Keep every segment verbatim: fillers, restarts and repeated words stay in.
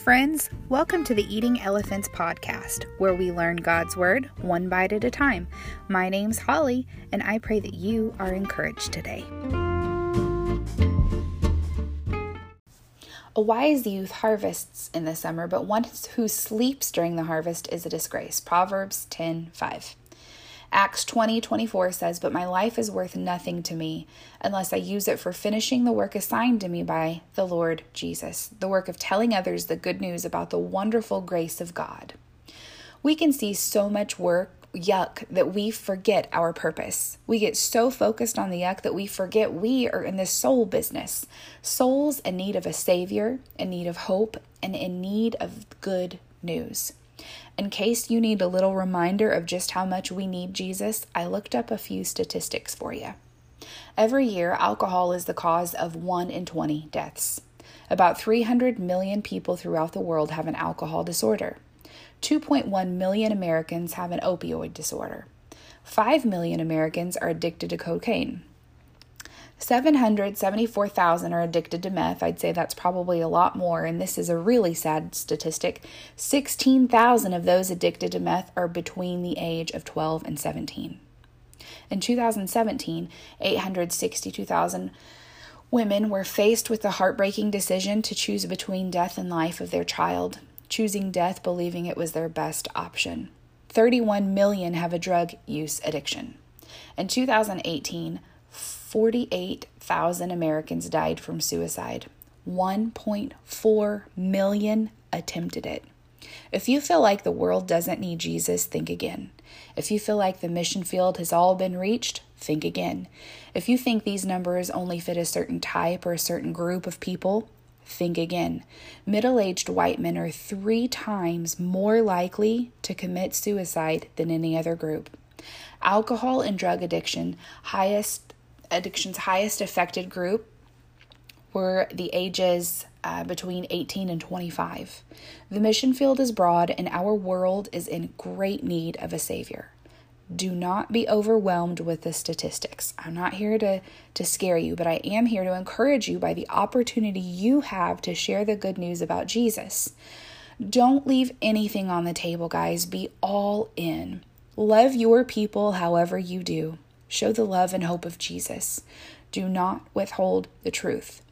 friends, welcome to the Eating Elephants podcast, where we learn God's Word one bite at a time. My name's Holly, and I pray that you are encouraged today. A wise youth harvests in the summer, but one who sleeps during the harvest is a disgrace. Proverbs ten five. Acts twenty twenty-four says, "But my life is worth nothing to me unless I use it for finishing the work assigned to me by the Lord Jesus, the work of telling others the good news about the wonderful grace of God." We can see so much work, yuck, that we forget our purpose. We get so focused on the yuck that we forget we are in this soul business. Souls in need of a savior, in need of hope, and in need of good news. In case you need a little reminder of just how much we need Jesus, I looked up a few statistics for you. Every year, alcohol is the cause of one in twenty deaths. About three hundred million people throughout the world have an alcohol disorder. two point one million Americans have an opioid disorder. five million Americans are addicted to cocaine. seven hundred seventy-four thousand are addicted to meth. I'd say that's probably a lot more, and this is a really sad statistic. sixteen thousand of those addicted to meth are between the age of twelve and seventeen. In two thousand seventeen, eight hundred sixty-two thousand women were faced with the heartbreaking decision to choose between death and life of their child, choosing death believing it was their best option. thirty-one million have a drug use addiction. In two thousand eighteen, forty-eight thousand Americans died from suicide. one point four million attempted it. If you feel like the world doesn't need Jesus, think again. If you feel like the mission field has all been reached, think again. If you think these numbers only fit a certain type or a certain group of people, think again. Middle-aged white men are three times more likely to commit suicide than any other group. Alcohol and drug addiction, highest addiction's highest affected group were the ages uh, between eighteen and twenty-five. The mission field is broad, and our world is in great need of a savior. Do not be overwhelmed with the statistics. I'm not here to, to scare you, but I am here to encourage you by the opportunity you have to share the good news about Jesus. Don't leave anything on the table, guys. Be all in. Love your people however you do. Show the love and hope of Jesus. Do not withhold the truth.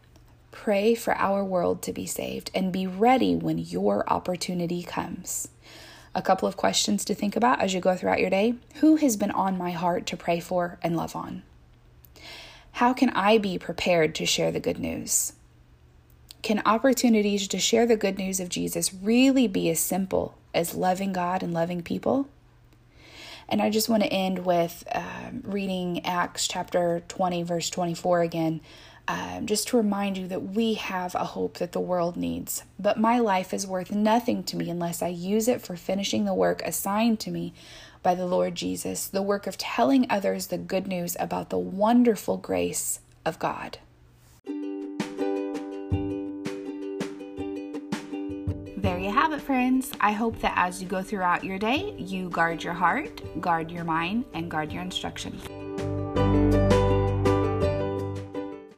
Pray for our world to be saved and be ready when your opportunity comes. A couple of questions to think about as you go throughout your day. Who has been on my heart to pray for and love on? How can I be prepared to share the good news? Can opportunities to share the good news of Jesus really be as simple as loving God and loving people? And I just want to end with um, reading Acts chapter twenty, verse twenty-four again, um, just to remind you that we have a hope that the world needs. But my life is worth nothing to me unless I use it for finishing the work assigned to me by the Lord Jesus, the work of telling others the good news about the wonderful grace of God. There you have it, friends. I hope that as you go throughout your day, you guard your heart, guard your mind, and guard your instructions.